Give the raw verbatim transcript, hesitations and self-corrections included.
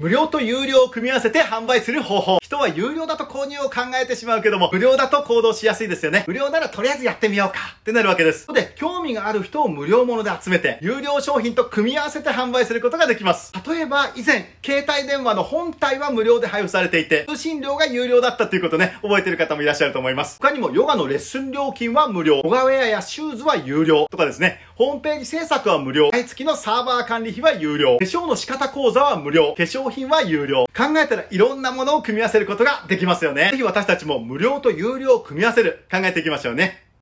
無料と有料を組み合わせて販売する方法。人は有料だと購入を考えてしまうけども、無料だと行動しやすいですよね。無料ならとりあえずやってみようかってなるわけです。で、興味がある人を無料物で集めて、有料商品と組み合わせて販売することができます。例えば以前、携帯電話の本体は無料で配布されていて、通信料が有料だったっていうことね、覚えてる方もいらっしゃると思います。他にもヨガのレッスン料金は無料、ヨガウェアやシューズは有料とかですね、ホームページ制作は無料、毎月のサーバー管理費は有料、化粧の仕方講座は無料、化粧品は有料。考えたらいろんなものを組み合わせることができますよね。ぜひ私たちも無料と有料を組み合わせる、考えていきましょうね。